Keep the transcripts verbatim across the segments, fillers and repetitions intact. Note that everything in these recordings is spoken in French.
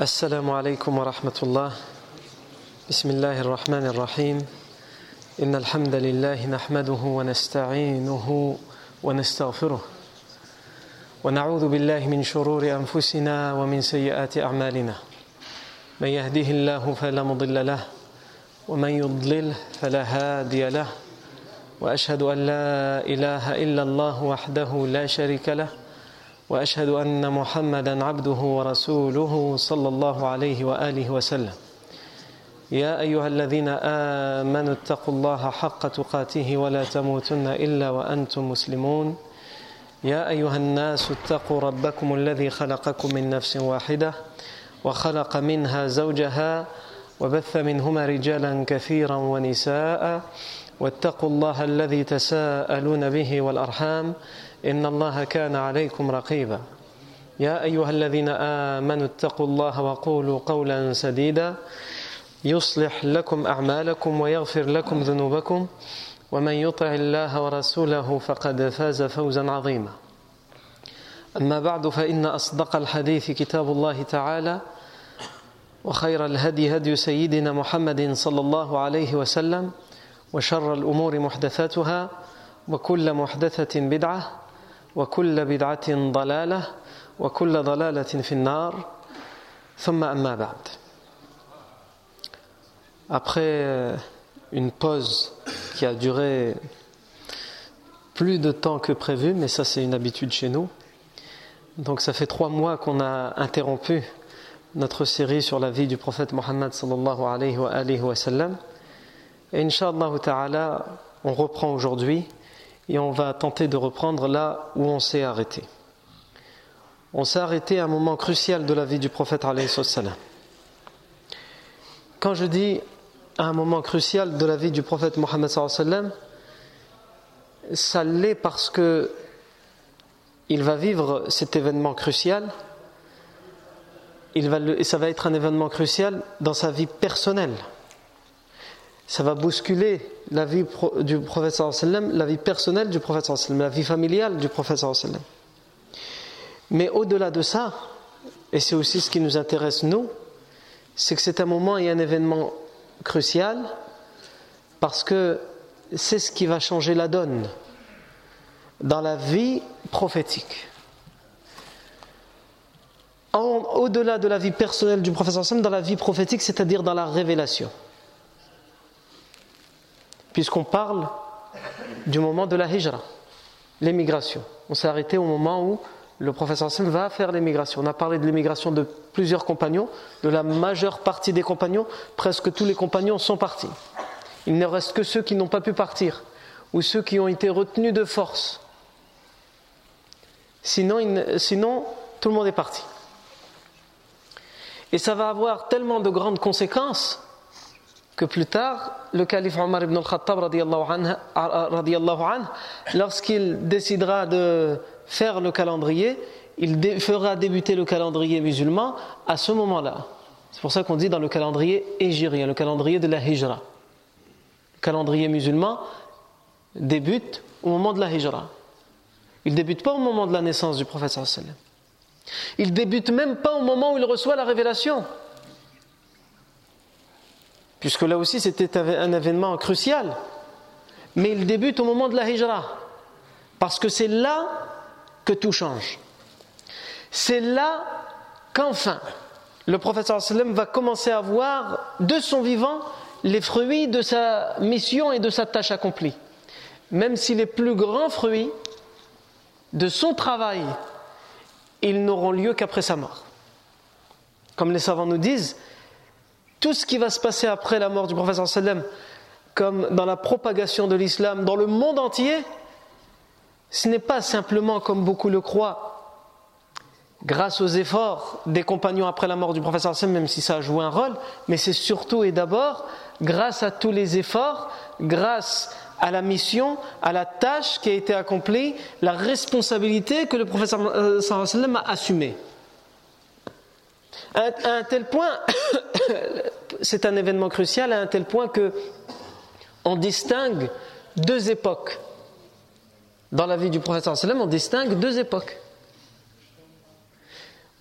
Assalamu alaikum wa rahmatullah. Bismillahir rahmanir rahim. Innal hamdalillah nahmaduhu wa nasta'inuhu wa nastaghfiruh. Wa na'udhu billahi min shururi anfusina wa min sayyiati a'malina. Man yahdihillahu fala mudilla lahu wa man yudlil fala hadiya lahu. Wa ashhadu an la ilaha illa Allah wahdahu la sharika lahu. وأشهد أن محمدا عبده ورسوله صلى الله عليه وآله وسلم يا أيها الذين آمنوا اتقوا الله حق تقاته ولا تموتن إلا وأنتم مسلمون يا أيها الناس اتقوا ربكم الذي خلقكم من نفس واحدة وخلق منها زوجها وبث منهما رجالا كثيرا ونساء واتقوا الله الذي تساءلون به والأرحام إن الله كان عليكم رقيبا يا أيها الذين آمنوا اتقوا الله وقولوا قولا سديدا يصلح لكم أعمالكم ويغفر لكم ذنوبكم ومن يطع الله ورسوله فقد فاز فوزا عظيما أما بعد فإن أصدق الحديث كتاب الله تعالى وخير الهدي هدي سيدنا محمد صلى الله عليه وسلم وشر الأمور محدثاتها وكل محدثة بدعة وكل بدعة ضلالة وكل ضلالة في النار ثم أما بعد. Après une pause qui a duré plus de temps que prévu, mais ça c'est une habitude chez nous, donc ça fait trois mois qu'on a interrompu notre série sur la vie du prophète Mohammed sallallahu alayhi wa alihi wa sallam. Et Inch'Allah ta'ala, on reprend aujourd'hui et on va tenter de reprendre là où on s'est arrêté. On s'est arrêté à un moment crucial de la vie du prophète alayhi salam. Quand je dis à un moment crucial de la vie du prophète Mohammed sallam, ça l'est parce que il va vivre cet événement crucial. Il va le, et ça va être un événement crucial dans sa vie personnelle. Ça va bousculer la vie du prophète sallallahu alayhi wa sallam, la vie personnelle du prophète sallallahu alayhi wa sallam, la vie familiale du prophète sallallahu alayhi wa sallam. Mais au-delà de ça, et c'est aussi ce qui nous intéresse nous, c'est que c'est un moment et un événement crucial parce que c'est ce qui va changer la donne dans la vie prophétique. En, au-delà de la vie personnelle du prophète sallallahu alayhi wa sallam, dans la vie prophétique, c'est-à-dire dans la révélation. Puisqu'on parle du moment de la hijra, l'émigration. On s'est arrêté au moment où le prophète sallallahu alayhi wa sallam va faire l'émigration. On a parlé de l'émigration de plusieurs compagnons, de la majeure partie des compagnons, presque tous les compagnons sont partis. Il ne reste que ceux qui n'ont pas pu partir, ou ceux qui ont été retenus de force. Sinon, il, sinon tout le monde est parti. Et ça va avoir tellement de grandes conséquences que plus tard, le calife Omar ibn al-Khattab radiyallahu anhu, lorsqu'il décidera de faire le calendrier, il dé- fera débuter le calendrier musulman à ce moment-là. C'est pour ça qu'on dit dans le calendrier hijrien, le calendrier de la hijra. Le calendrier musulman débute au moment de la hijra. Il ne débute pas au moment de la naissance du prophète sallallahu alayhi wa sallam. Il ne débute même pas au moment où il reçoit la révélation. Puisque là aussi c'était un événement crucial. Mais il débute au moment de la hijra. Parce que c'est là que tout change. C'est là qu'enfin le prophète sallallahu alayhi wa sallam va commencer à voir de son vivant les fruits de sa mission et de sa tâche accomplie. Même si les plus grands fruits de son travail, ils n'auront lieu qu'après sa mort. Comme les savants nous disent, tout ce qui va se passer après la mort du prophète sallam, comme dans la propagation de l'islam dans le monde entier, ce n'est pas simplement, comme beaucoup le croient, grâce aux efforts des compagnons après la mort du prophète sallam, même si ça a joué un rôle, mais c'est surtout et d'abord grâce à tous les efforts, grâce à la mission, à la tâche qui a été accomplie, la responsabilité que le prophète sallallahu alayhi wa sallam a assumée. À un tel point, c'est un événement crucial, à un tel point que on distingue deux époques. Dans la vie du prophète sallallahu alayhi wa sallam, on distingue deux époques.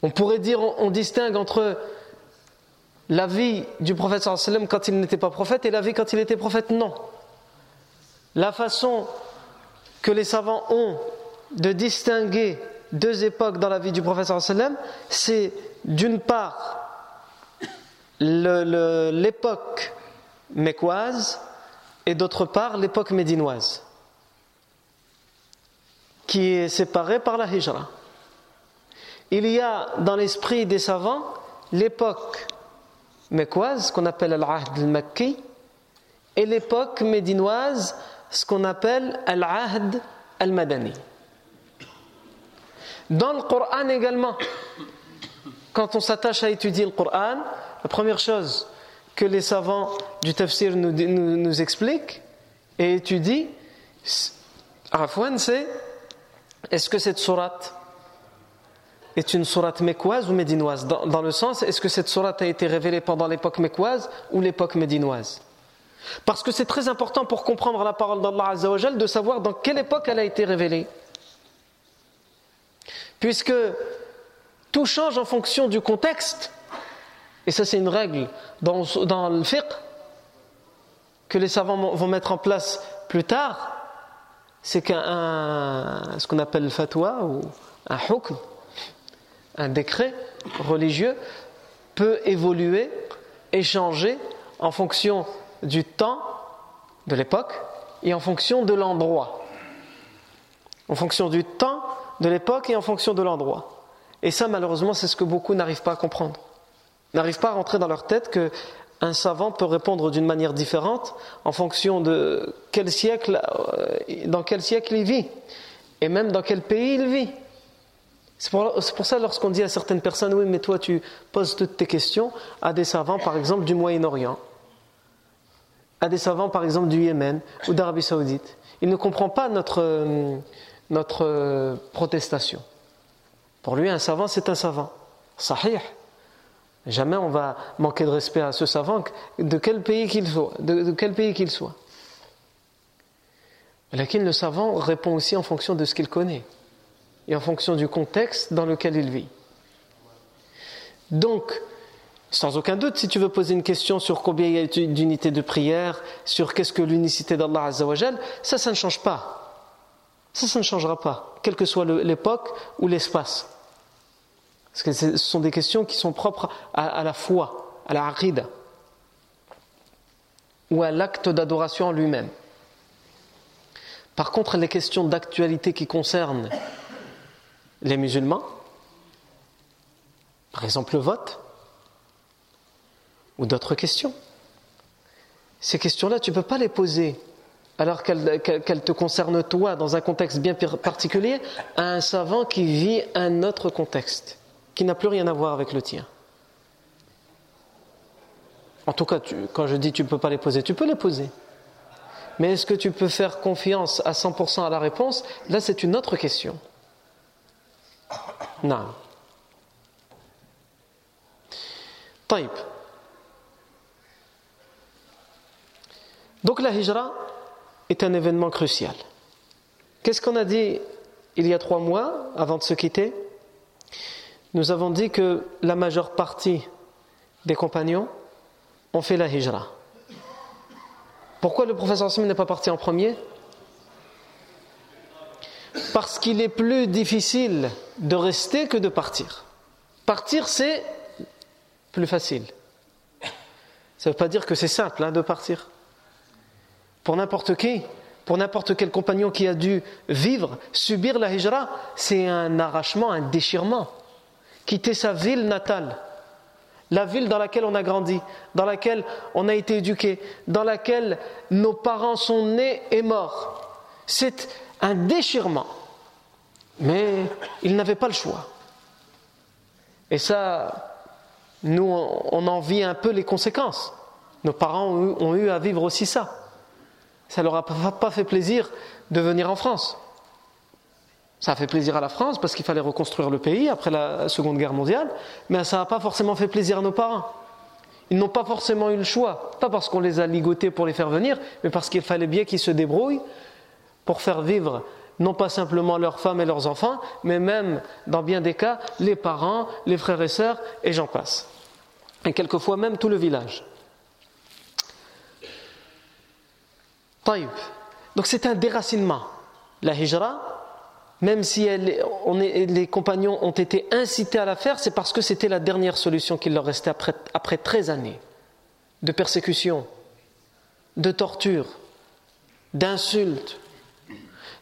On pourrait dire, on, on distingue entre la vie du prophète sallallahu alayhi wa sallam quand il n'était pas prophète et la vie quand il était prophète, non. La façon que les savants ont de distinguer deux époques dans la vie du prophète sallallahu alayhi wa sallam, c'est d'une part le, le, l'époque mécoise et d'autre part l'époque médinoise, qui est séparée par la hijra. Il y a dans l'esprit des savants l'époque mécoise, ce qu'on appelle al-ahd al-makki, et l'époque médinoise, ce qu'on appelle al-ahd al-madani. Dans le Coran également, quand on s'attache à étudier le Coran, la première chose que les savants du tafsir nous, nous, nous expliquent et étudient, c'est est-ce que cette sourate est une sourate mécoise ou médinoise, dans, dans le sens, est-ce que cette sourate a été révélée pendant l'époque mécoise ou l'époque médinoise? Parce que c'est très important pour comprendre la parole d'Allah Azza wa Jal de savoir dans quelle époque elle a été révélée. Puisque tout change en fonction du contexte, et ça c'est une règle dans, dans le fiqh que les savants vont mettre en place plus tard, c'est qu'un ce qu'on appelle le fatwa ou un hukm, un décret religieux peut évoluer et changer en fonction du temps, de l'époque et en fonction de l'endroit. En fonction du temps, de l'époque et en fonction de l'endroit. Et ça, malheureusement, c'est ce que beaucoup n'arrivent pas à comprendre. N'arrivent pas à rentrer dans leur tête qu'un savant peut répondre d'une manière différente en fonction de quel siècle, dans quel siècle il vit et même dans quel pays il vit. C'est pour, c'est pour ça lorsqu'on dit à certaines personnes « Oui, mais toi, tu poses toutes tes questions à des savants, par exemple, du Moyen-Orient, à des savants, par exemple, du Yémen ou d'Arabie Saoudite. » Il ne comprend pas notre, notre protestation. Pour lui, un savant, c'est un savant. Sahih. Jamais on va manquer de respect à ce savant, de quel pays qu'il soit. De, de quel pays qu'il soit. Lakin, le savant répond aussi en fonction de ce qu'il connaît et en fonction du contexte dans lequel il vit. Donc, sans aucun doute, si tu veux poser une question sur combien il y a d'unités de prière, sur qu'est-ce que l'unicité d'Allah Azza wa Jal, ça, ça ne change pas. Ça, ça ne changera pas, quelle que soit le, l'époque ou l'espace. Parce que ce sont des questions qui sont propres à, à la foi, à la aqida, ou à l'acte d'adoration en lui-même. Par contre, les questions d'actualité qui concernent les musulmans, par exemple le vote, ou d'autres questions, ces questions-là, tu ne peux pas les poser alors qu'elles, qu'elles te concernent toi dans un contexte bien particulier à un savant qui vit un autre contexte, qui n'a plus rien à voir avec le tien. En tout cas, tu, quand je dis tu ne peux pas les poser, tu peux les poser. Mais est-ce que tu peux faire confiance à cent pour cent à la réponse? Là, c'est une autre question. Non. Taïb. Donc la hijra est un événement crucial. Qu'est-ce qu'on a dit il y a trois mois avant de se quitter? Nous avons dit que la majeure partie des compagnons ont fait la hijra. Pourquoi le professeur Sam n'est pas parti en premier? Parce qu'il est plus difficile de rester que de partir. Partir, c'est plus facile. Ça ne veut pas dire que c'est simple hein, de partir. Pour n'importe qui, pour n'importe quel compagnon qui a dû vivre, subir la hijra, c'est un arrachement, un déchirement. Quitter sa ville natale, la ville dans laquelle on a grandi, dans laquelle on a été éduqué, dans laquelle nos parents sont nés et morts, c'est un déchirement, mais il n'avait pas le choix. Et ça, nous, on en vit un peu les conséquences. Nos parents ont eu, ont eu à vivre aussi ça. Ça leur a pas fait plaisir de venir en France. Ça a fait plaisir à la France parce qu'il fallait reconstruire le pays après la Seconde Guerre mondiale, mais ça n'a pas forcément fait plaisir à nos parents. Ils n'ont pas forcément eu le choix, pas parce qu'on les a ligotés pour les faire venir, mais parce qu'il fallait bien qu'ils se débrouillent pour faire vivre non pas simplement leurs femmes et leurs enfants, mais même, dans bien des cas, les parents, les frères et sœurs, et j'en passe. et quelquefois même tout le village. Taïb. Donc c'est un déracinement. La hijra, même si elle, on est, les compagnons ont été incités à la faire, c'est parce que c'était la dernière solution qu'il leur restait après, après treize années de persécution, de torture, d'insultes.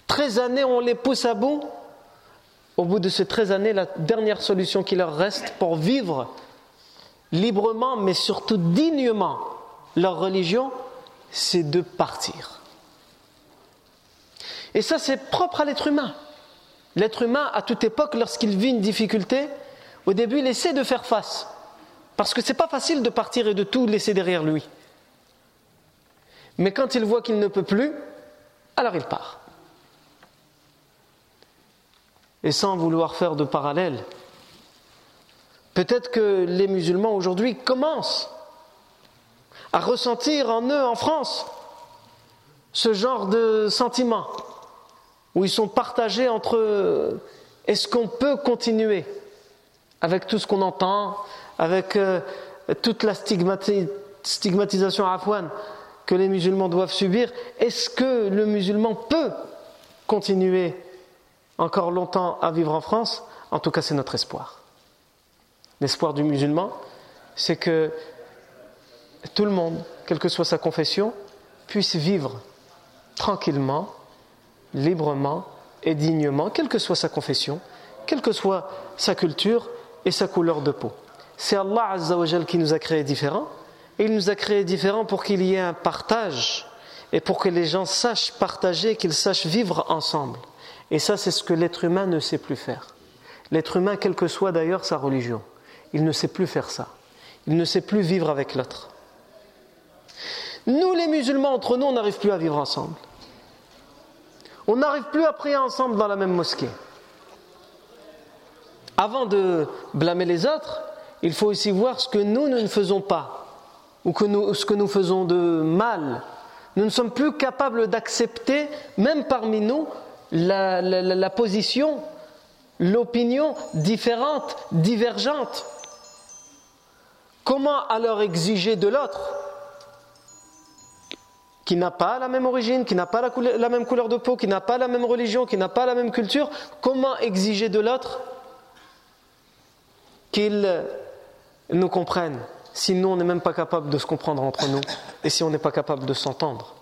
treize années, on les pousse à bout. Au bout de ces treize années, la dernière solution qui leur reste pour vivre librement, mais surtout dignement, leur religion, c'est de partir. Et ça, c'est propre à l'être humain. L'être humain, à toute époque, lorsqu'il vit une difficulté, au début, il essaie de faire face. Parce que c'est pas facile de partir et de tout laisser derrière lui. Mais quand il voit qu'il ne peut plus, alors il part. Et sans vouloir faire de parallèle, peut-être que les musulmans aujourd'hui commencent à ressentir en eux, en France, ce genre de sentiment où ils sont partagés entre est-ce qu'on peut continuer avec tout ce qu'on entend, avec euh, toute la stigmati- stigmatisation afghane que les musulmans doivent subir, est-ce que le musulman peut continuer encore longtemps à vivre en France? En tout cas, c'est notre espoir. L'espoir du musulman, c'est que tout le monde, quelle que soit sa confession, puisse vivre tranquillement, librement et dignement, quelle que soit sa confession, quelle que soit sa culture et sa couleur de peau. C'est Allah Azza wa Jal qui nous a créés différents. Et il nous a créés différents pour qu'il y ait un partage et pour que les gens sachent partager, qu'ils sachent vivre ensemble. Et ça, c'est ce que l'être humain ne sait plus faire. L'être humain, quelle que soit d'ailleurs sa religion, il ne sait plus faire ça. Il ne sait plus vivre avec l'autre. Nous, les musulmans, entre nous, on n'arrive plus à vivre ensemble. On n'arrive plus à prier ensemble dans la même mosquée. Avant de blâmer les autres, il faut aussi voir ce que nous, nous ne faisons pas, ou que nous, ce que nous faisons de mal. Nous ne sommes plus capables d'accepter, même parmi nous, la, la, la position, l'opinion différente, divergente. Comment alors exiger de l'autre qui n'a pas la même origine, qui n'a pas la, couleur, la même couleur de peau, qui n'a pas la même religion, qui n'a pas la même culture, comment exiger de l'autre qu'il nous comprenne, si nous on n'est même pas capable de se comprendre entre nous et si on n'est pas capable de s'entendre?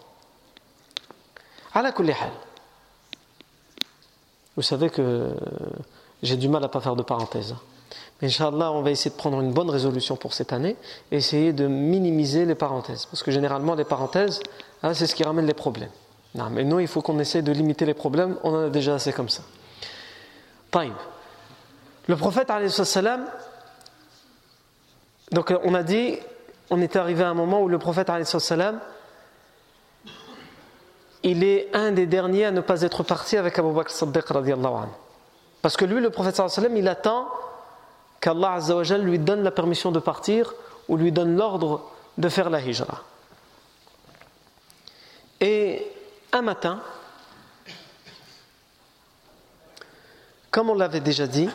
Ala kulli hal. Vous savez que j'ai du mal à pas faire de parenthèse. Mais Inch'Allah, on va essayer de prendre une bonne résolution pour cette année et essayer de minimiser les parenthèses. Parce que généralement, les parenthèses, hein, c'est ce qui ramène les problèmes. Non, mais nous, il faut qu'on essaye de limiter les problèmes. On en a déjà assez comme ça. Taïb. Le prophète, alayhi salam, donc on a dit, on était arrivé à un moment où le prophète, alayhi salam, il est un des derniers à ne pas être parti avec Abu Bakr Siddiq radiyallahu anhu. Parce que lui, le prophète sallallahu alayhi wa sallam, il attend qu'Allah azza wa jal lui donne la permission de partir ou lui donne l'ordre de faire la hijra. Et un matin, comme on l'avait déjà dit,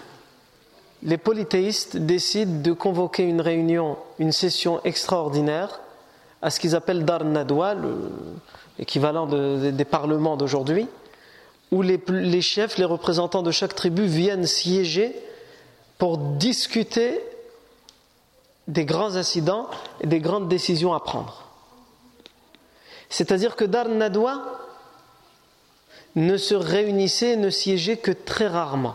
les polythéistes décident de convoquer une réunion, une session extraordinaire à ce qu'ils appellent Dar Nadwa, l'équivalent de, de, des parlements d'aujourd'hui, où les, les chefs, les représentants de chaque tribu viennent siéger pour discuter des grands incidents et des grandes décisions à prendre. C'est-à-dire que Dar Nadwa ne se réunissait, ne siégeait que très rarement.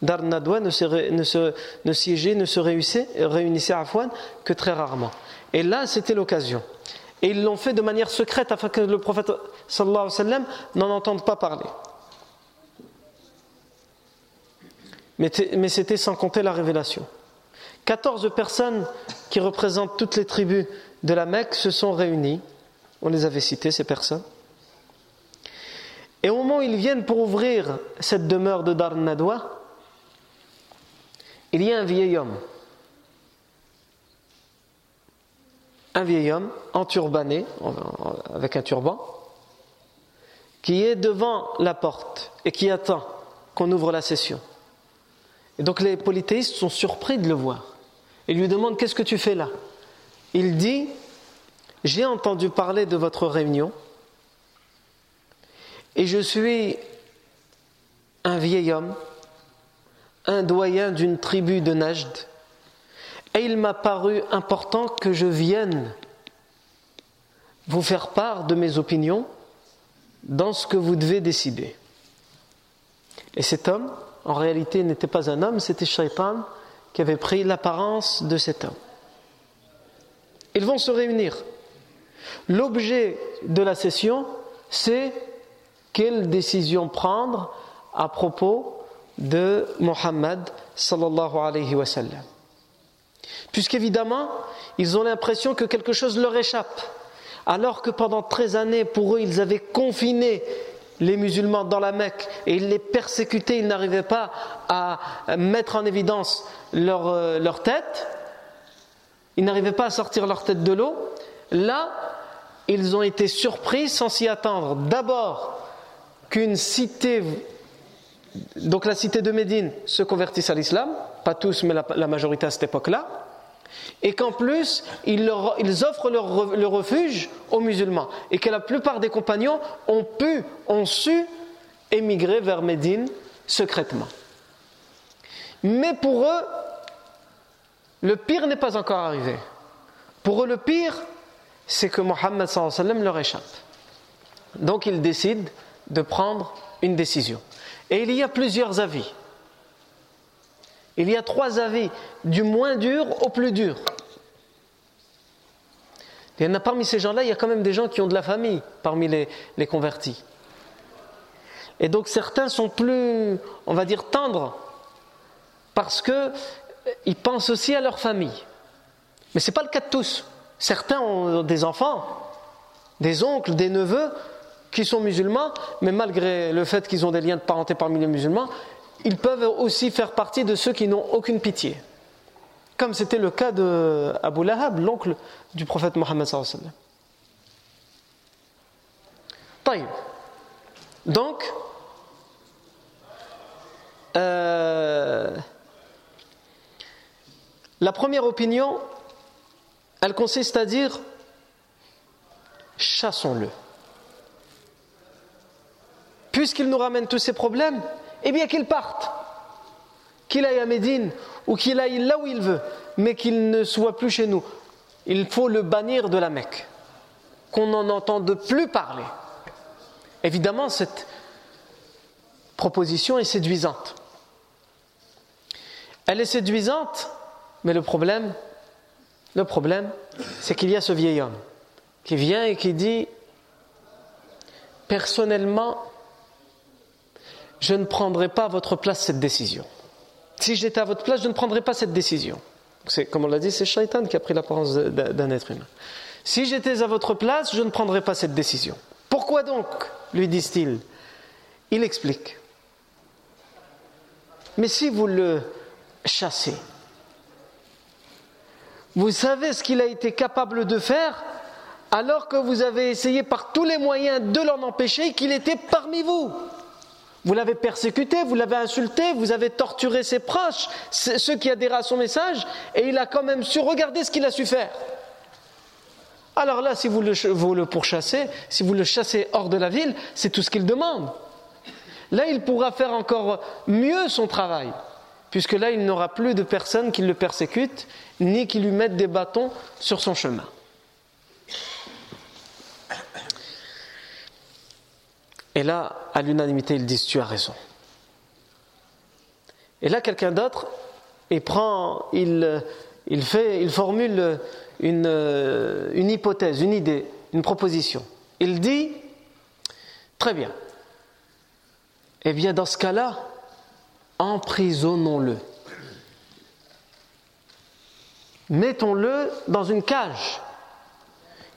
Dar Nadwa ne se, ne se, ne siégeait, ne se réunissait, réunissait afwan, que très rarement. Et là, c'était l'occasion. Et ils l'ont fait de manière secrète afin que le prophète sallallahu alayhi wa sallam n'en entende pas parler. Mais, mais c'était sans compter la révélation. quatorze personnes qui représentent toutes les tribus de la Mecque se sont réunies. On les avait citées, ces personnes. Et au moment où ils viennent pour ouvrir cette demeure de Dar Nadwa, il y a un vieil homme. Un vieil homme, enturbané, avec un turban, qui est devant la porte et qui attend qu'on ouvre la session. Et donc les polythéistes sont surpris de le voir. Il lui demande « Qu'est-ce que tu fais là ?» Il dit « J'ai entendu parler de votre réunion et je suis un vieil homme, un doyen d'une tribu de Najd, et il m'a paru important que je vienne vous faire part de mes opinions dans ce que vous devez décider. » Et cet homme, en réalité, n'était pas un homme, c'était Shaitan qui avait pris l'apparence de cet homme. Ils vont se réunir. L'objet de la session, c'est quelle décision prendre à propos de Mohammed sallallahu alayhi wa sallam. Puisqu'évidemment, ils ont l'impression que quelque chose leur échappe, alors que pendant treize années, pour eux, ils avaient confiné les musulmans dans la Mecque et ils les persécutaient, ils n'arrivaient pas à mettre en évidence leur, euh, leur tête, ils n'arrivaient pas à sortir leur tête de l'eau. Là, ils ont été surpris sans s'y attendre. D'abord, qu'une cité, donc la cité de Médine, se convertisse à l'islam, pas tous mais la, la majorité à cette époque-là, et qu'en plus ils, leur, ils offrent leur, leur refuge aux musulmans, et que la plupart des compagnons ont pu, ont su émigrer vers Médine secrètement. Mais pour eux, le pire n'est pas encore arrivé. Pour eux, le pire, c'est que Mohammed sallallahu alayhi wa sallam leur échappe. Donc ils décident de prendre une décision. Et il y a plusieurs avis. Il y a trois avis, du moins dur au plus dur. Il y en a parmi ces gens-là, il y a quand même des gens qui ont de la famille parmi les, les convertis. Et donc certains sont plus, on va dire, tendres, parce qu'ils pensent aussi à leur famille. Mais ce n'est pas le cas de tous. Certains ont des enfants, des oncles, des neveux, qui sont musulmans, mais malgré le fait qu'ils ont des liens de parenté parmi les musulmans, ils peuvent aussi faire partie de ceux qui n'ont aucune pitié. Comme c'était le cas de Abu Lahab, l'oncle du prophète Mohammed sallallahu alayhi wa sallam. Taïb. Donc, euh, la première opinion, elle consiste à dire « chassons-le ». Puisqu'il nous ramène tous ces problèmes, eh bien qu'il parte, qu'il aille à Médine ou qu'il aille là où il veut, mais qu'il ne soit plus chez nous. Il faut le bannir de la Mecque, qu'on n'en entende plus parler. Évidemment, cette proposition est séduisante. Elle est séduisante, mais le problème, le problème, c'est qu'il y a ce vieil homme qui vient et qui dit « Personnellement, je ne prendrai pas à votre place cette décision. Si j'étais à votre place, je ne prendrais pas cette décision. » C'est, comme on l'a dit, c'est Shaitan qui a pris l'apparence d'un être humain. « Si j'étais à votre place, je ne prendrais pas cette décision. » Pourquoi donc, lui disent-ils. Il explique. « Mais si vous le chassez, vous savez ce qu'il a été capable de faire, alors que vous avez essayé par tous les moyens de l'en empêcher, qu'il était parmi vous. » Vous l'avez persécuté, vous l'avez insulté, vous avez torturé ses proches, ceux qui adhéraient à son message, et il a quand même su regarder ce qu'il a su faire. Alors là, si vous le, vous le pourchassez, si vous le chassez hors de la ville, c'est tout ce qu'il demande. Là, il pourra faire encore mieux son travail, puisque là, il n'aura plus de personnes qui le persécutent, ni qui lui mettent des bâtons sur son chemin. Et là, à l'unanimité, ils disent « tu as raison ». Et là, quelqu'un d'autre, il prend, il, il, fait, il formule une, une hypothèse, une idée, une proposition. Il dit « très bien, eh bien dans ce cas-là, emprisonnons-le. Mettons-le dans une cage,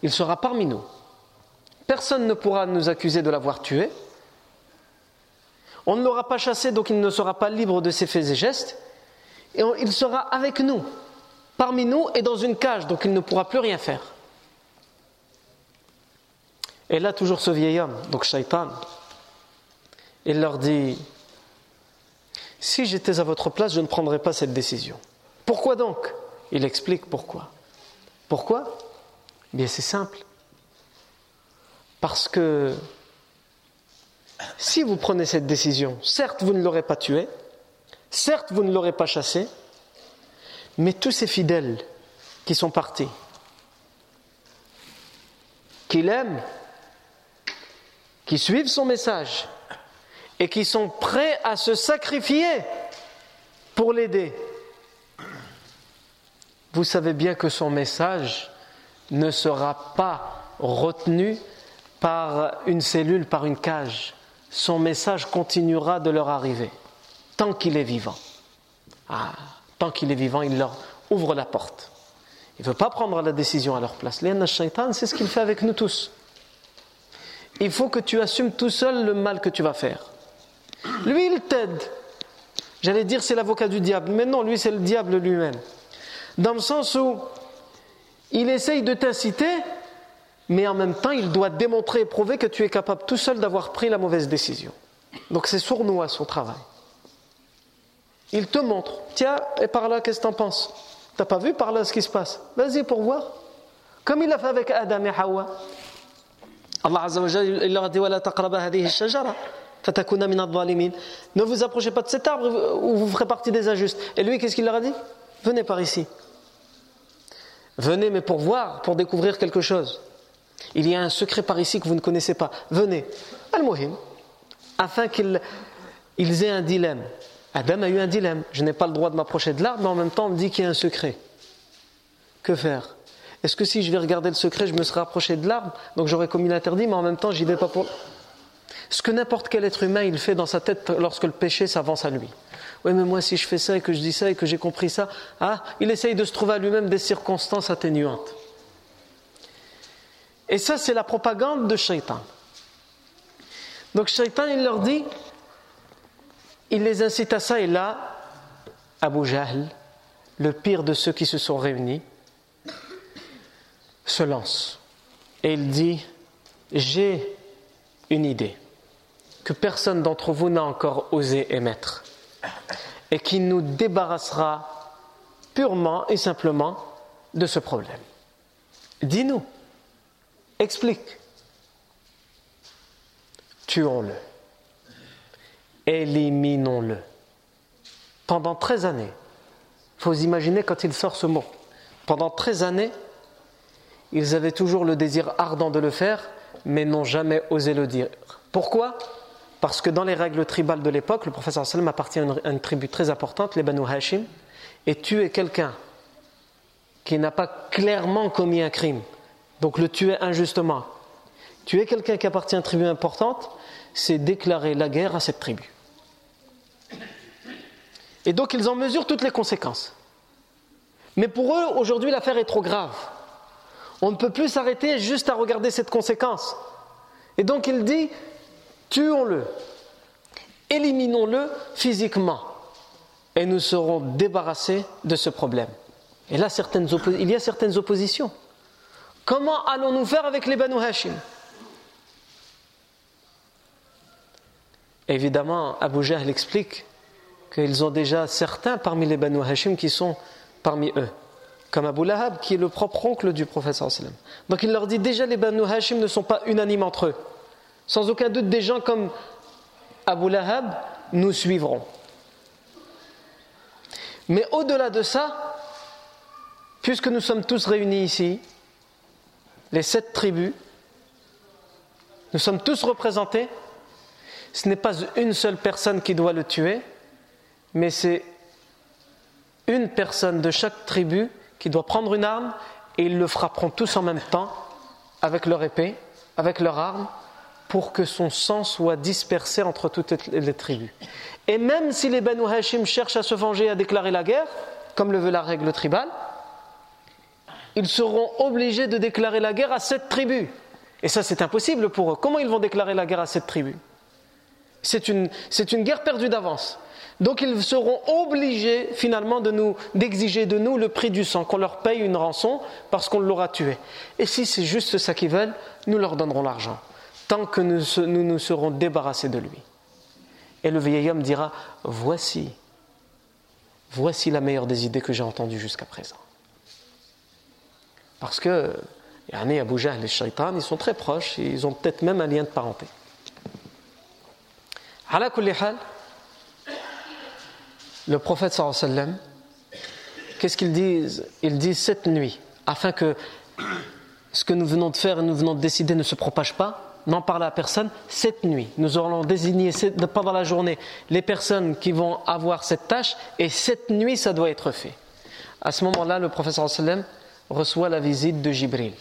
il sera parmi nous. Personne ne pourra nous accuser de l'avoir tué. On ne l'aura pas chassé, donc il ne sera pas libre de ses faits et gestes. Et on, il sera avec nous, parmi nous et dans une cage, donc il ne pourra plus rien faire. » Et là, toujours ce vieil homme, donc Shaitan, il leur dit « Si j'étais à votre place, je ne prendrais pas cette décision. » Pourquoi donc ? il explique pourquoi. Pourquoi ? Bien, c'est simple. Parce que si vous prenez cette décision, certes vous ne l'aurez pas tué, certes vous ne l'aurez pas chassé, mais tous ces fidèles qui sont partis, qui l'aiment, qui suivent son message et qui sont prêts à se sacrifier pour l'aider, vous savez bien que son message ne sera pas retenu par une cellule, par une cage. Son message continuera de leur arriver tant qu'il est vivant. Ah, tant qu'il est vivant, il leur ouvre la porte. Il ne veut pas prendre la décision à leur place. Le shaitan, c'est ce qu'il fait avec nous tous. Il faut que tu assumes tout seul le mal que tu vas faire. Lui, il t'aide. J'allais dire c'est l'avocat du diable, mais non, lui c'est le diable lui-même. Dans le sens où il essaye de t'inciter, mais en même temps il doit démontrer et prouver que tu es capable tout seul d'avoir pris la mauvaise décision. Donc c'est sournois son travail. Il te montre, tiens, et par là, qu'est-ce que t'en penses ? T'as pas vu par là ce qui se passe ? Vas-y pour voir. Comme il a fait avec Adam et Hawa. Allah Azza wa Jalla, il leur a dit « Wa la taqraba hadhihi ash-shajara fatakuna min adh-dhalimin » Ne vous approchez pas de cet arbre ou vous ferez partie des injustes. Et lui, qu'est-ce qu'il leur a dit ? Venez par ici. Venez, mais pour voir, pour découvrir quelque chose. Il y a un secret par ici que vous ne connaissez pas. Venez. Al-Muhim, afin qu'ils ils aient un dilemme. Adam a eu un dilemme. Je n'ai pas le droit de m'approcher de l'arbre, mais en même temps, on me dit qu'il y a un secret. Que faire ? Est-ce que si je vais regarder le secret, je me serai approché de l'arbre, donc j'aurais commis l'interdit, mais en même temps, j'y vais pas pour... Ce que n'importe quel être humain, il fait dans sa tête lorsque le péché s'avance à lui. Oui, mais moi, si je fais ça et que je dis ça et que j'ai compris ça, ah, il essaye de se trouver à lui-même des circonstances atténuantes. Et ça, c'est la propagande de Shaitan. Donc, Shaitan, il leur dit, il les incite à ça, et là, Abu Jahl, le pire de ceux qui se sont réunis, se lance. Et il dit, j'ai une idée que personne d'entre vous n'a encore osé émettre et qui nous débarrassera purement et simplement de ce problème. Dis-nous, explique. Tuons-le. Éliminons-le. Pendant treize années, il faut vous imaginer quand il sort ce mot, pendant treize années, ils avaient toujours le désir ardent de le faire, mais n'ont jamais osé le dire. Pourquoi ? Parce que dans les règles tribales de l'époque, le prophète sallallahu alayhi wa sallam appartient à une, à une tribu très importante, les Banu Hashim, et tuer quelqu'un qui n'a pas clairement commis un crime, donc le tuer injustement, tuer quelqu'un qui appartient à une tribu importante, c'est déclarer la guerre à cette tribu. Et donc ils en mesurent toutes les conséquences. Mais pour eux, aujourd'hui, l'affaire est trop grave. On ne peut plus s'arrêter juste à regarder cette conséquence. Et donc il dit, tuons-le, éliminons-le physiquement, et nous serons débarrassés de ce problème. Et là, certaines oppos- il y a certaines oppositions. Comment allons-nous faire avec les Banu Hashim ? Évidemment, Abu Jahl explique qu'ils ont déjà certains parmi les Banu Hashim qui sont parmi eux, comme Abu Lahab, qui est le propre oncle du prophète sallallahu alayhi wa sallam. Donc il leur dit, déjà les Banu Hashim ne sont pas unanimes entre eux. Sans aucun doute, des gens comme Abu Lahab nous suivront. Mais au-delà de ça, puisque nous sommes tous réunis ici, les sept tribus, nous sommes tous représentés, ce n'est pas une seule personne qui doit le tuer, mais c'est une personne de chaque tribu qui doit prendre une arme, et ils le frapperont tous en même temps, avec leur épée, avec leur arme, pour que son sang soit dispersé entre toutes les tribus. Et même si les Banu Hashim cherchent à se venger et à déclarer la guerre, comme le veut la règle tribale, ils seront obligés de déclarer la guerre à cette tribu. Et ça, c'est impossible pour eux. Comment ils vont déclarer la guerre à cette tribu ? C'est une, c'est une guerre perdue d'avance. Donc ils seront obligés finalement de nous, d'exiger de nous le prix du sang, qu'on leur paye une rançon parce qu'on l'aura tué. Et si c'est juste ça qu'ils veulent, nous leur donnerons l'argent, tant que nous nous, nous serons débarrassés de lui. Et le vieil homme dira, voici, voici la meilleure des idées que j'ai entendues jusqu'à présent. Parce que yani Abu Jahl et Shaitan, ils sont très proches, ils ont peut-être même un lien de parenté. Ala kulli hal, le prophète sallallahu alayhi wa sallam, qu'est-ce qu'ils disent? Ils disent cette nuit, afin que ce que nous venons de faire et nous venons de décider ne se propage pas, n'en parle à personne, cette nuit. Nous aurons désigné pendant la journée les personnes qui vont avoir cette tâche, et cette nuit ça doit être fait. À ce moment-là, le prophète sallallahu alayhi wa sallam reçoit la visite de Jibril.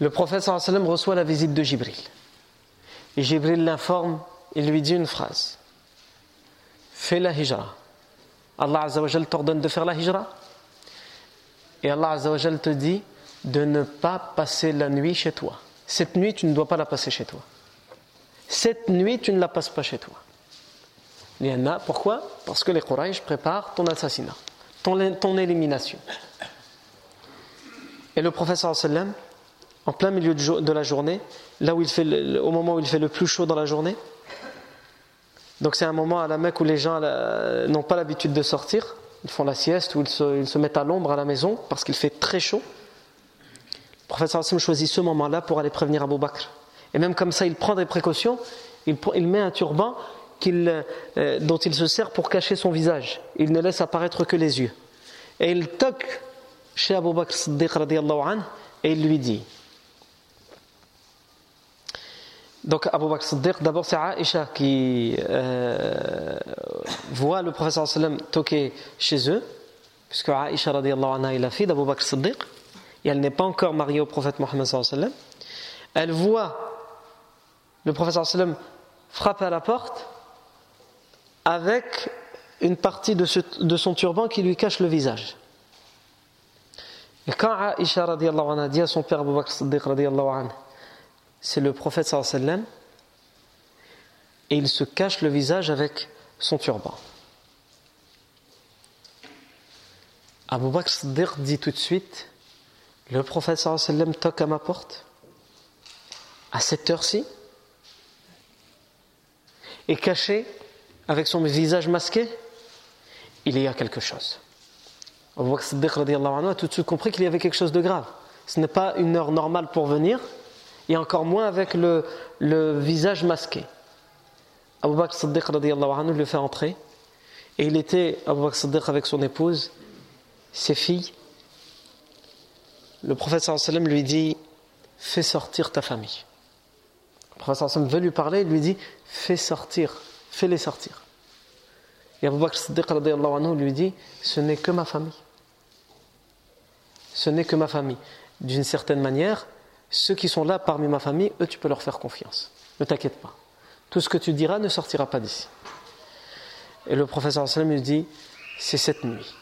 Le prophète sallallahu alayhi wa sallam reçoit la visite de Jibril. Et Jibril l'informe, il lui dit une phrase. Fais la hijra. Allah Azza wa Jal t'ordonne de faire la hijra. Et Allah Azza wa Jal te dit de ne pas passer la nuit chez toi. Cette nuit, tu ne dois pas la passer chez toi. Cette nuit, tu ne la passes pas chez toi. Liana, pourquoi? Parce que les Quraysh préparent ton assassinat, ton, ton élimination. Et le prophète sallallahu alayhi wa sallam, en plein milieu de la journée, là où il fait le, au moment où il fait le plus chaud dans la journée. Donc c'est un moment à la Mecque où les gens la, n'ont pas l'habitude de sortir. Ils font la sieste ou ils se, ils se mettent à l'ombre à la maison parce qu'il fait très chaud. Le prophète sallallahu alayhi wa sallam choisit ce moment-là pour aller prévenir Abu Bakr. Et même comme ça, il prend des précautions. Il, il met un turban qu'il, euh, dont il se sert pour cacher son visage. Il ne laisse apparaître que les yeux. Et il toque chez Abu Bakr Siddiq radiyallahu anhu et il lui dit. Donc Abu Bakr Siddiq, d'abord c'est Aisha qui euh, voit le prophète sallallahu alayhi wa sallam toquer chez eux, puisque Aisha radiyallahu anha est la fille d'Abu Bakr Siddiq et elle n'est pas encore mariée au prophète Mohammed sallallahu alayhi wa sallam. Elle voit le prophète sallallahu alayhi wa sallam frapper à la porte avec une partie de, ce, de son turban qui lui cache le visage. Et quand Aisha radiyallahu anha dit à son père Abu Bakr Siddiq radiyallahu anha, c'est le prophète sallallahu alayhi wa sallam et il se cache le visage avec son turban. Abu Bakr Siddiq dit tout de suite, le prophète sallallahu alayhi wa sallam toque à ma porte à cette heure-ci et caché avec son visage masqué, il y a quelque chose. Abu Bakr Siddiq radiyallahu anhu a tout de suite compris qu'il y avait quelque chose de grave. Ce n'est pas une heure normale pour venir. Et encore moins avec le, le visage masqué. Abu Bakr Siddiq radiyallahu anhu le fait entrer. Et il était, Abu Bakr Siddiq, avec son épouse, ses filles. Le prophète sallallahu alayhi wa sallam lui dit, fais sortir ta famille. Le prophète sallallahu alayhi wa sallam veut lui parler, il lui dit, fais sortir, fais-les sortir. Et Abu Bakr Siddiq radiyallahu anhu lui dit, ce n'est que ma famille. Ce n'est que ma famille. D'une certaine manière, ceux qui sont là parmi ma famille, eux, tu peux leur faire confiance. Ne t'inquiète pas. Tout ce que tu diras ne sortira pas d'ici. Et le prophète sallallahu alayhi wa sallam lui dit, c'est cette nuit.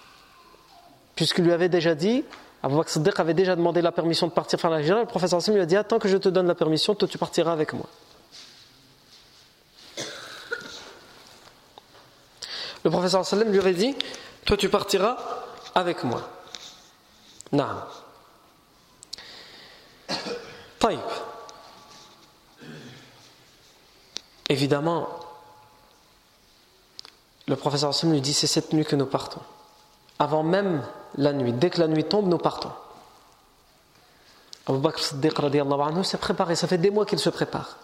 Puisqu'il lui avait déjà dit, Abu Bakr Siddiq avait déjà demandé la permission de partir faire la hijra, le prophète sallallahu alayhi wa sallam lui a dit, attends que je te donne la permission, toi tu partiras avec moi. Le prophète sallallahu alayhi wa sallam lui aurait dit, toi tu partiras avec moi. Naam. Taïb. Évidemment, le professeur Hassim lui dit, c'est cette nuit que nous partons. Avant même la nuit, dès que la nuit tombe, nous partons. Abu Bakr Siddiq radiyallahu anhu s'est préparé, ça fait des mois qu'il se prépare.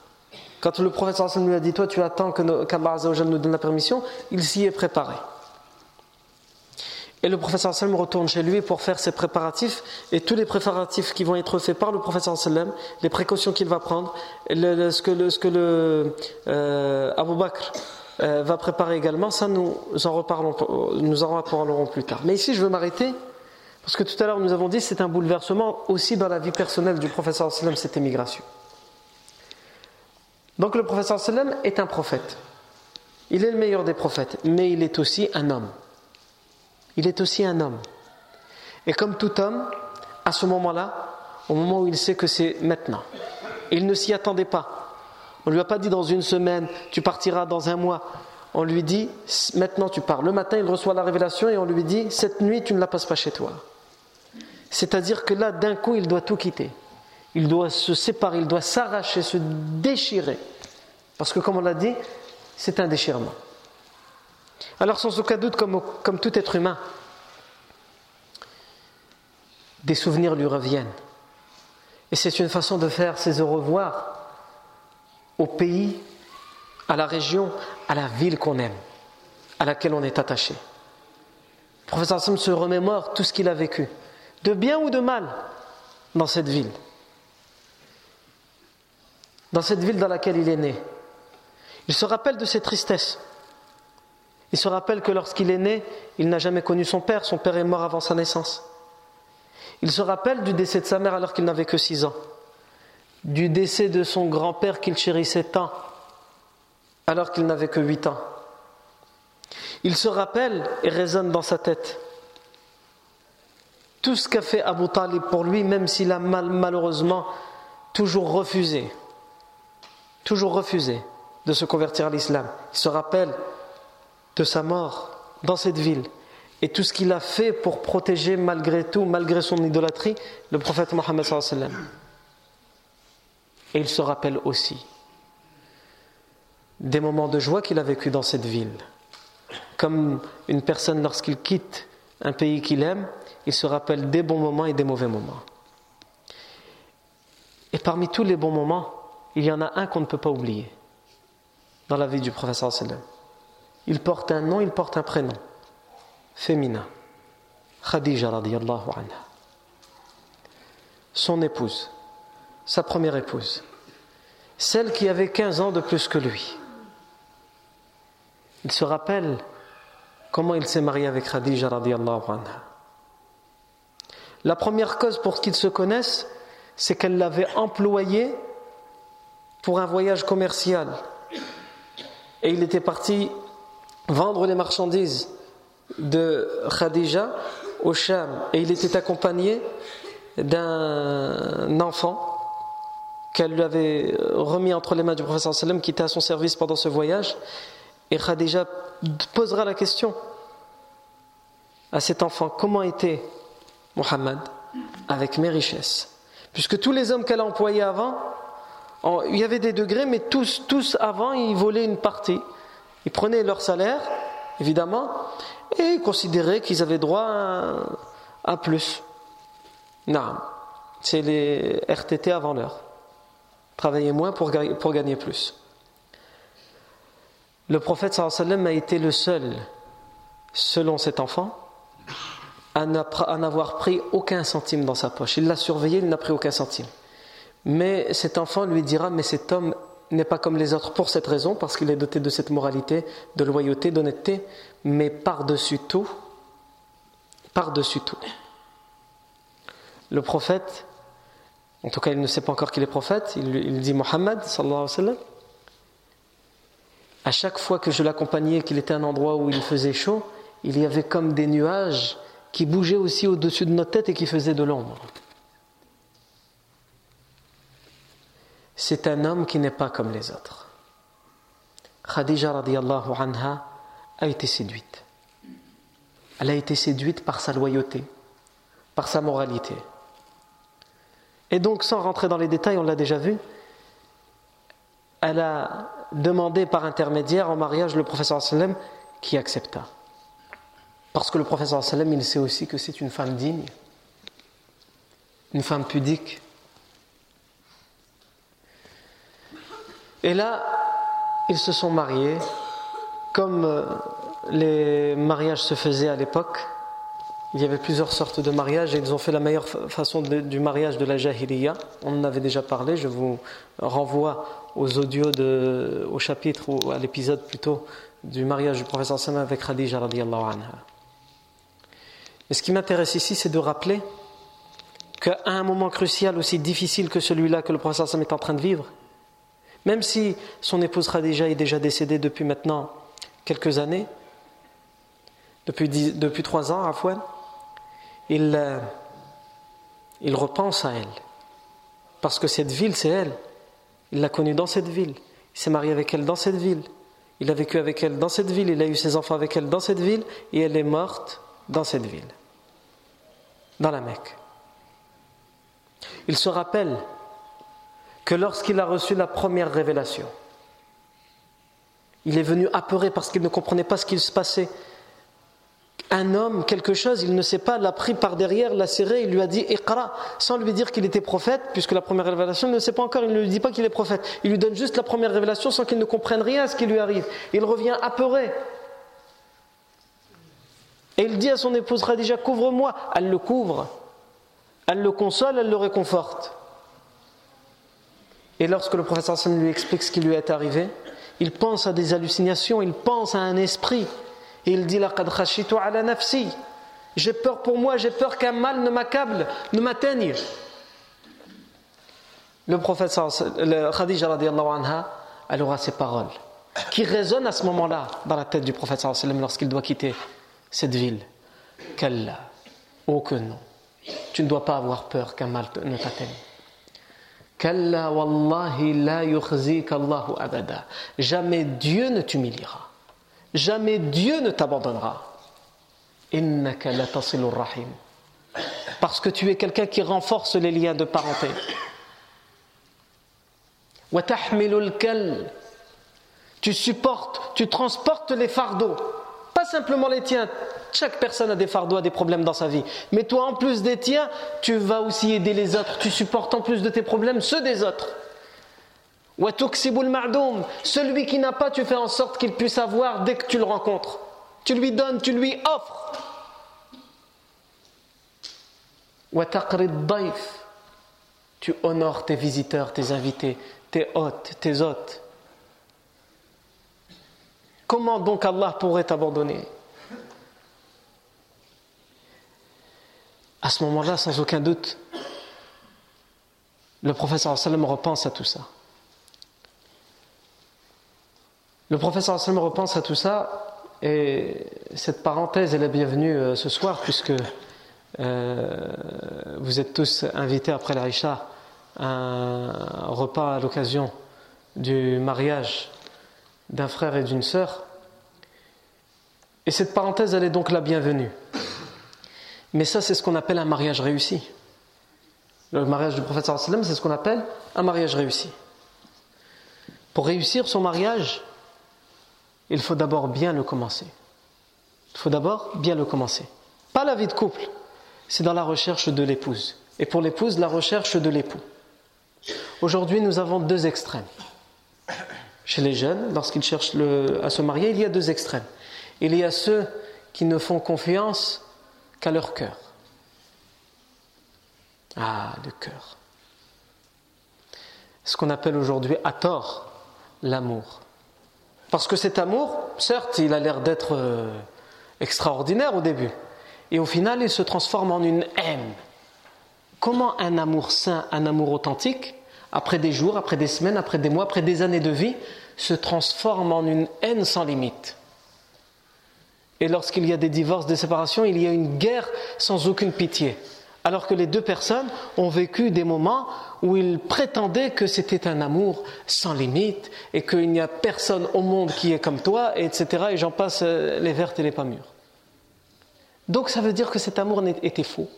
Quand le professeur Hassim lui a dit, toi tu attends que nos, qu'Allah Azza wa Jalla nous donne la permission, il s'y est préparé. Et le prophète sallallahu alayhi wa sallam retourne chez lui pour faire ses préparatifs et tous les préparatifs qui vont être faits par le prophète sallallahu alayhi wa sallam, les précautions qu'il va prendre, le, le, ce que le, ce que le euh, Abu Bakr euh, va préparer également, ça nous en reparlons, nous en reparlerons plus tard. Mais ici je veux m'arrêter parce que tout à l'heure nous avons dit que c'est un bouleversement aussi dans la vie personnelle du prophète sallallahu alayhi wa sallam, cette émigration. Donc le prophète sallallahu alayhi wa sallam est un prophète. Il est le meilleur des prophètes, mais il est aussi un homme. Il est aussi un homme. Et comme tout homme, à ce moment-là, au moment où il sait que c'est maintenant, il ne s'y attendait pas. On ne lui a pas dit dans une semaine, tu partiras dans un mois. On lui dit, maintenant tu pars. Le matin, il reçoit la révélation et on lui dit, cette nuit, tu ne la passes pas chez toi. C'est-à-dire que là, d'un coup, il doit tout quitter. Il doit se séparer, il doit s'arracher, se déchirer. Parce que comme on l'a dit, c'est un déchirement. Alors sans aucun doute, comme, comme tout être humain, des souvenirs lui reviennent. Et c'est une façon de faire ses au revoir au pays, à la région, à la ville qu'on aime, à laquelle on est attaché. Le professeur Sam se remémore tout ce qu'il a vécu, de bien ou de mal, dans cette ville. Dans cette ville dans laquelle il est né. Il se rappelle de ses tristesses. Il se rappelle que lorsqu'il est né, il n'a jamais connu son père. Son père est mort avant sa naissance. Il se rappelle du décès de sa mère alors qu'il n'avait que six ans. Du décès de son grand-père qu'il chérissait tant, alors qu'il n'avait que huit ans. Il se rappelle et résonne dans sa tête tout ce qu'a fait Abu Talib pour lui, même s'il a mal, malheureusement toujours refusé, toujours refusé de se convertir à l'islam. Il se rappelle de sa mort dans cette ville et tout ce qu'il a fait pour protéger malgré tout, malgré son idolâtrie, le prophète Mohammed sallallahu alayhi wa sallam. Et il se rappelle aussi des moments de joie qu'il a vécu dans cette ville. Comme une personne lorsqu'il quitte un pays qu'il aime, il se rappelle des bons moments et des mauvais moments. Et parmi tous les bons moments, il y en a un qu'on ne peut pas oublier dans la vie du prophète sallallahu alayhi wa sallam. Il porte un nom, il porte un prénom féminin. Khadija radiyallahu anha. Son épouse, sa première épouse, celle qui avait quinze ans de plus que lui. Il se rappelle comment il s'est marié avec Khadija radiyallahu anha. La première cause pour qu'ils se connaissent, c'est qu'elle l'avait employé pour un voyage commercial. Et il était parti vendre les marchandises de Khadija au Sham, et il était accompagné d'un enfant qu'elle lui avait remis entre les mains du prophète sallallahu alayhi wa sallam, qui était à son service pendant ce voyage. Et Khadija posera la question à cet enfant: comment était Mohammed avec mes richesses? Puisque tous les hommes qu'elle a employés avant, en, il y avait des degrés, mais tous, tous avant, ils volaient une partie. Ils prenaient leur salaire, évidemment, et considéraient qu'ils avaient droit à, à plus. Non, c'est les R T T avant l'heure. Travailler moins pour, pour gagner plus. Le prophète sallallahu alayhi wa sallam a été le seul, selon cet enfant, à n'avoir pris aucun centime dans sa poche. Il l'a surveillé, il n'a pris aucun centime. Mais cet enfant lui dira: mais cet homme n'est pas comme les autres pour cette raison, parce qu'il est doté de cette moralité, de loyauté, d'honnêteté, mais par-dessus tout, par-dessus tout. Le prophète, en tout cas il ne sait pas encore qu'il est prophète, il, il dit Mohammed sallallahu alayhi wa sallam: à chaque fois que je l'accompagnais, qu'il était à un endroit où il faisait chaud, il y avait comme des nuages qui bougeaient aussi au-dessus de notre tête et qui faisaient de l'ombre. C'est un homme qui n'est pas comme les autres. Khadija radiyallahu anha a été séduite. Elle a été séduite par sa loyauté, par sa moralité. Et donc, sans rentrer dans les détails, on l'a déjà vu, elle a demandé par intermédiaire en mariage le prophète sallallahu alayhi wa sallam, qui accepta. Parce que le prophète sallallahu alayhi wa sallam, il sait aussi que c'est une femme digne, une femme pudique. Et là, ils se sont mariés, comme les mariages se faisaient à l'époque. Il y avait plusieurs sortes de mariages et ils ont fait la meilleure façon de, du mariage de la Jahiliya. On en avait déjà parlé, je vous renvoie aux audios, de, au chapitre, ou à l'épisode plutôt, du mariage du prophète sallallahu alayhi wa sallam avec Khadija radiyallahu anha. Mais ce qui m'intéresse ici, c'est de rappeler qu'à un moment crucial, aussi difficile que celui-là que le prophète sallallahu alayhi wa sallam est en train de vivre, même si son épouse Khadija est déjà décédée depuis maintenant quelques années, depuis, dix, depuis trois ans, Afwan, il, euh, il repense à elle. Parce que cette ville, c'est elle. Il l'a connue dans cette ville. Il s'est marié avec elle dans cette ville. Il a vécu avec elle dans cette ville. Il a eu ses enfants avec elle dans cette ville. Et elle est morte dans cette ville, dans la Mecque. Il se rappelle que lorsqu'il a reçu la première révélation, il est venu apeuré parce qu'il ne comprenait pas ce qui se passait. un homme, quelque chose, il ne sait pas, l'a pris par derrière, l'a serré, il lui a dit Ikra, sans lui dire qu'il était prophète, puisque la première révélation, il ne sait pas encore, il ne lui dit pas qu'il est prophète. Il lui donne juste la première révélation sans qu'il ne comprenne rien à ce qui lui arrive. Il revient apeuré. Et il dit à son épouse Khadija, couvre-moi. Elle le couvre, elle le console, elle le réconforte. Et lorsque le prophète sallallahu alayhi wa sallam lui explique ce qui lui est arrivé, il pense à des hallucinations, il pense à un esprit. Et il dit laqad khashitu ala nafsi. J'ai peur pour moi, j'ai peur qu'un mal ne m'accable, ne m'atteigne. Le prophète sallallahu alayhi wa sallam, Khadija radiyallahu anha, elle aura ces paroles qui résonnent à ce moment-là dans la tête du prophète sallallahu alayhi wa sallam lorsqu'il doit quitter cette ville. Kalla, oh que non, tu ne dois pas avoir peur qu'un mal ne t'atteigne. Kalla wallahi la yukhzika Allahu abada. Jamais Dieu ne t'humiliera. Jamais Dieu ne t'abandonnera. Innaka la tasilur rahim. Parce que tu es quelqu'un qui renforce les liens de parenté. Wa tahmilul kal. Tu supportes, tu transportes les fardeaux. Pas simplement les tiens. Chaque personne a des fardeaux, a des problèmes dans sa vie. Mais toi, en plus des tiens, tu vas aussi aider les autres. Tu supportes en plus de tes problèmes ceux des autres. Wa tuksibul ma'doum. Celui qui n'a pas, tu fais en sorte qu'il puisse avoir dès que tu le rencontres. Tu lui donnes, tu lui offres. Wa taqrid daif. Tu honores tes visiteurs, tes invités, tes hôtes, tes hôtes. Comment donc Allah pourrait t'abandonner ? À ce moment-là, sans aucun doute, le prophète sallallahu alayhi wa sallam repense à tout ça. Le prophète sallallahu alayhi wa sallam repense à tout ça, et cette parenthèse est la bienvenue ce soir, puisque euh, vous êtes tous invités après l'Aïcha à un repas à l'occasion du mariage d'un frère et d'une sœur. Et cette parenthèse, elle est donc la bienvenue. Mais ça, c'est ce qu'on appelle un mariage réussi. Le mariage du prophète sallallahu alayhi wa sallam, c'est ce qu'on appelle un mariage réussi. Pour réussir son mariage, il faut d'abord bien le commencer. Il faut d'abord bien le commencer. Pas la vie de couple, c'est dans la recherche de l'épouse. Et pour l'épouse, la recherche de l'époux. Aujourd'hui, nous avons deux extrêmes. Chez les jeunes, lorsqu'ils cherchent le, à se marier, il y a deux extrêmes. Il y a ceux qui ne font confiance qu'à leur cœur. Ah, le cœur. Ce qu'on appelle aujourd'hui, à tort, l'amour. Parce que cet amour, certes, il a l'air d'être extraordinaire au début. Et au final, il se transforme en une haine. Comment un amour sain, un amour authentique, après des jours, après des semaines, après des mois, après des années de vie, se transforme en une haine sans limite ? Et lorsqu'il y a des divorces, des séparations, il y a une guerre sans aucune pitié. Alors que les deux personnes ont vécu des moments où ils prétendaient que c'était un amour sans limite et qu'il n'y a personne au monde qui est comme toi, et cetera. Et j'en passe les vertes et les pas mûres. Donc ça veut dire que cet amour était faux.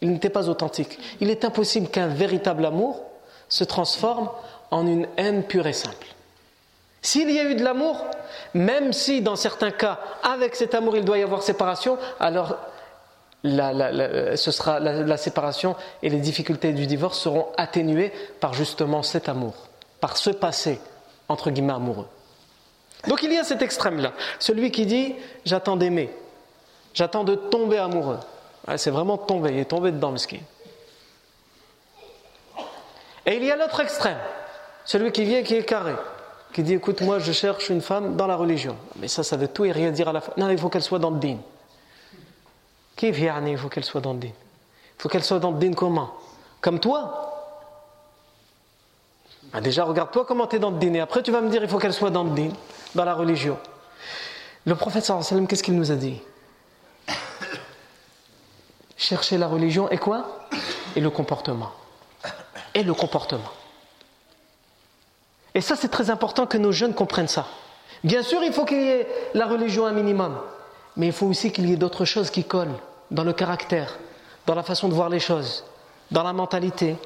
Il n'était pas authentique. Il est impossible qu'un véritable amour se transforme en une haine pure et simple. S'il y a eu de l'amour, même si dans certains cas, avec cet amour, il doit y avoir séparation, alors la, la, la, ce sera, la, la séparation et les difficultés du divorce seront atténuées par justement cet amour, par ce passé, entre guillemets, amoureux. Donc il y a cet extrême-là, celui qui dit « j'attends d'aimer, j'attends de tomber amoureux ». C'est vraiment tomber, il est tombé dedans, mesquin. Et il y a l'autre extrême, celui qui vient et qui est carré. Qui dit, écoute, moi je cherche une femme dans la religion. Mais ça, ça veut tout et rien dire à la femme. Non, il faut qu'elle soit dans le din. Qui vient, il faut qu'elle soit dans le din. Il faut qu'elle soit dans le din comment ? Comme toi. Ah, déjà, regarde-toi comment tu es dans le din. Et après, tu vas me dire, il faut qu'elle soit dans le din, dans la religion. Le prophète sallallahu alayhi wa sallam, qu'est-ce qu'il nous a dit ? Chercher la religion et quoi ? Et le comportement. Et le comportement. Et ça, c'est très important que nos jeunes comprennent ça. Bien sûr, il faut qu'il y ait la religion un minimum. Mais il faut aussi qu'il y ait d'autres choses qui collent dans le caractère, dans la façon de voir les choses, dans la mentalité.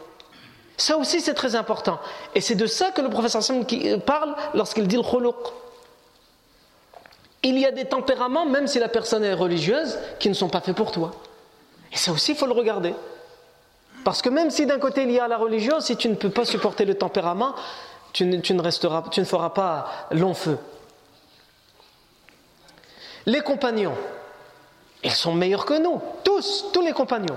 Ça aussi, c'est très important. Et c'est de ça que le prophète sallallahu alayhi wa sallam parle lorsqu'il dit le khuluq. Il y a des tempéraments, même si la personne est religieuse, qui ne sont pas faits pour toi. Et ça aussi, il faut le regarder. Parce que même si d'un côté il y a la religion, si tu ne peux pas supporter le tempérament, tu ne, tu ne, resteras, tu ne feras pas long feu. Les compagnons, ils sont meilleurs que nous, tous, tous les compagnons.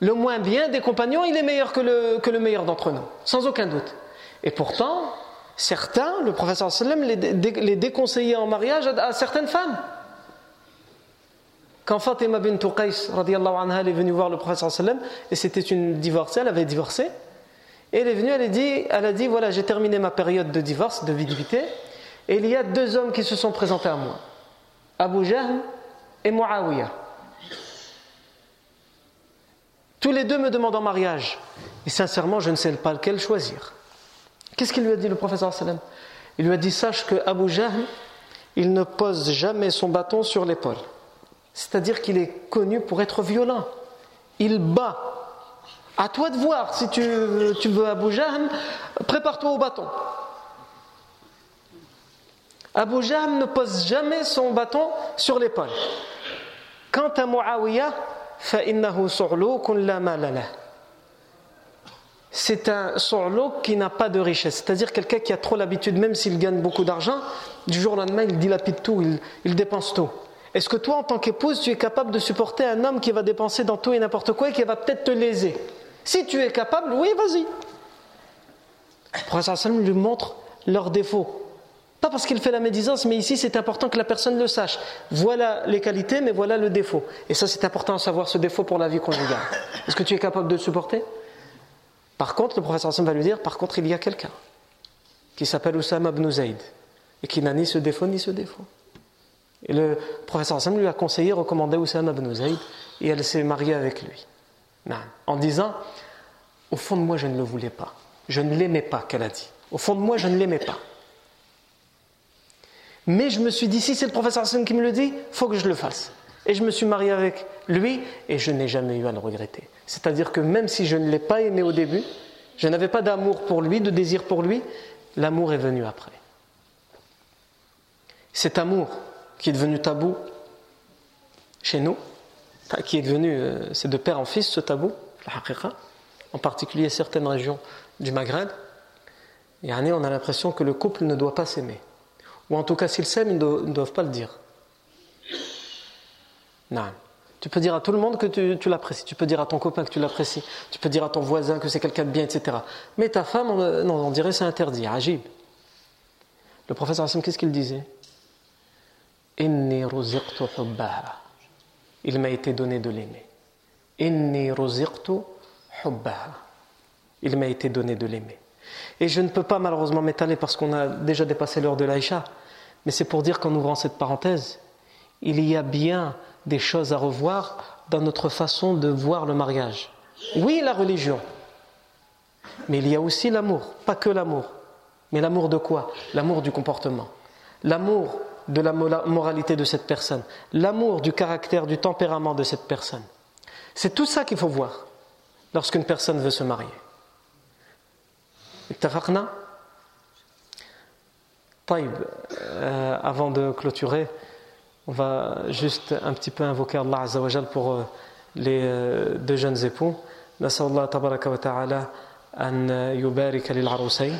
Le moins bien des compagnons, il est meilleur que le, que le meilleur d'entre nous, sans aucun doute. Et pourtant, certains, le professeur sallam les, les déconseillait en mariage à, à certaines femmes. Quand Fatima bint Uways, radiyallahu anha, elle est venue voir le professeur sallam, et c'était une divorcée, elle avait divorcé, et elle est venue, elle a dit, elle a dit voilà, j'ai terminé ma période de divorce, de vidivité, et il y a deux hommes qui se sont présentés à moi, Abu Jahl et Mu'awiyah. Tous les deux me demandent en mariage. Et sincèrement, je ne sais pas lequel choisir. Qu'est-ce qu'il lui a dit le professeur sallam ? Il lui a dit, sache que Abu Jahl, il ne pose jamais son bâton sur l'épaule. C'est-à-dire qu'il est connu pour être violent. Il bat. À toi de voir, si tu, tu veux Abu Jahl, prépare-toi au bâton. Abu Jahl ne pose jamais son bâton sur l'épaule. Quant à Mu'awiyah, فَإِنَّهُ صَعْلُوكٌ لَا مَالَ لَهُ. C'est un saulou qui n'a pas de richesse, c'est-à-dire quelqu'un qui a trop l'habitude, même s'il gagne beaucoup d'argent, du jour au lendemain il dilapide tout, il, il dépense tout. Est-ce que toi en tant qu'épouse tu es capable de supporter un homme qui va dépenser dans tout et n'importe quoi et qui va peut-être te léser? Si tu es capable, oui, vas-y. Le prophète sallam lui montre leurs défauts, pas parce qu'il fait la médisance, mais ici c'est important que la personne le sache. Voilà les qualités, mais voilà le défaut, et ça c'est important à savoir, ce défaut, pour la vie conjugale. Est-ce que tu es capable de le supporter? Par contre, le professeur Hassan va lui dire, par contre, il y a quelqu'un qui s'appelle Oussama ibn Zaid et qui n'a ni ce défaut ni ce défaut. Et le professeur Hassan lui a conseillé, recommandé Oussama ibn Zaid, et elle s'est mariée avec lui. Non. En disant, au fond de moi, je ne le voulais pas. Je ne l'aimais pas, qu'elle a dit. Au fond de moi, je ne l'aimais pas. Mais je me suis dit, si c'est le professeur Hassan qui me le dit, il faut que je le fasse. Et je me suis marié avec lui et je n'ai jamais eu à le regretter. C'est-à-dire que même si je ne l'ai pas aimé au début, je n'avais pas d'amour pour lui, de désir pour lui, l'amour est venu après. Cet amour qui est devenu tabou chez nous, qui est devenu, c'est de père en fils ce tabou, la haqiqa, en particulier certaines régions du Maghreb, et on a l'impression que le couple ne doit pas s'aimer. Ou en tout cas s'ils s'aiment, ils ne doivent pas le dire. Non. Tu peux dire à tout le monde que tu, tu l'apprécies, tu peux dire à ton copain que tu l'apprécies, tu peux dire à ton voisin que c'est quelqu'un de bien, et cetera. Mais ta femme, on, non, on dirait c'est interdit, ajib. Le professeur Hassan, qu'est-ce qu'il disait ? Inni ruziqtu hubbaha. Il m'a été donné de l'aimer. Inni ruziqtu hubbaha. Il m'a été donné de l'aimer. Et je ne peux pas malheureusement m'étaler parce qu'on a déjà dépassé l'heure de l'Aïcha, mais c'est pour dire qu'en ouvrant cette parenthèse, il y a bien des choses à revoir dans notre façon de voir le mariage. Oui, la religion, mais il y a aussi l'amour, pas que l'amour. Mais l'amour de quoi ? L'amour du comportement, l'amour de la moralité de cette personne, l'amour du caractère, du tempérament de cette personne. C'est tout ça qu'il faut voir lorsqu'une personne veut se marier. Ittafaqna ? Taïb, euh, avant de clôturer, on va juste un petit peu invoquer Allah Azza wa Jal pour les deux jeunes époux. Nassal Allah tabaraka wa ta'ala an yubarika lil arousayn.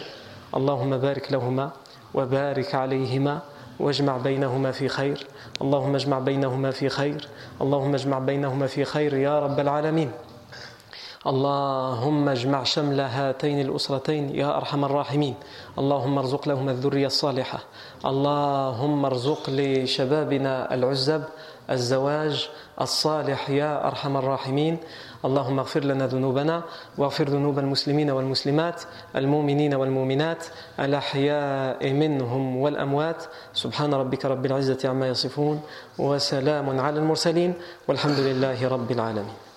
Allahumma barik lahuma wa barik alayhima wa ajma' baynahuma fi khayr. Allahumma ajma' baynahuma fi khayr. Allahumma ajma' baynahuma fi khayr ya rabbal alamin. اللهم اجمع شمل هاتين الأسرتين يا أرحم الراحمين. اللهم ارزق لهما الذرية الصالحة. اللهم ارزق لشبابنا العزب الزواج الصالح يا أرحم الراحمين. اللهم اغفر لنا ذنوبنا واغفر ذنوب المسلمين والمسلمات المؤمنين والمؤمنات الأحياء منهم والأموات. سبحان ربك رب العزة عما يصفون وسلام على المرسلين والحمد لله رب العالمين.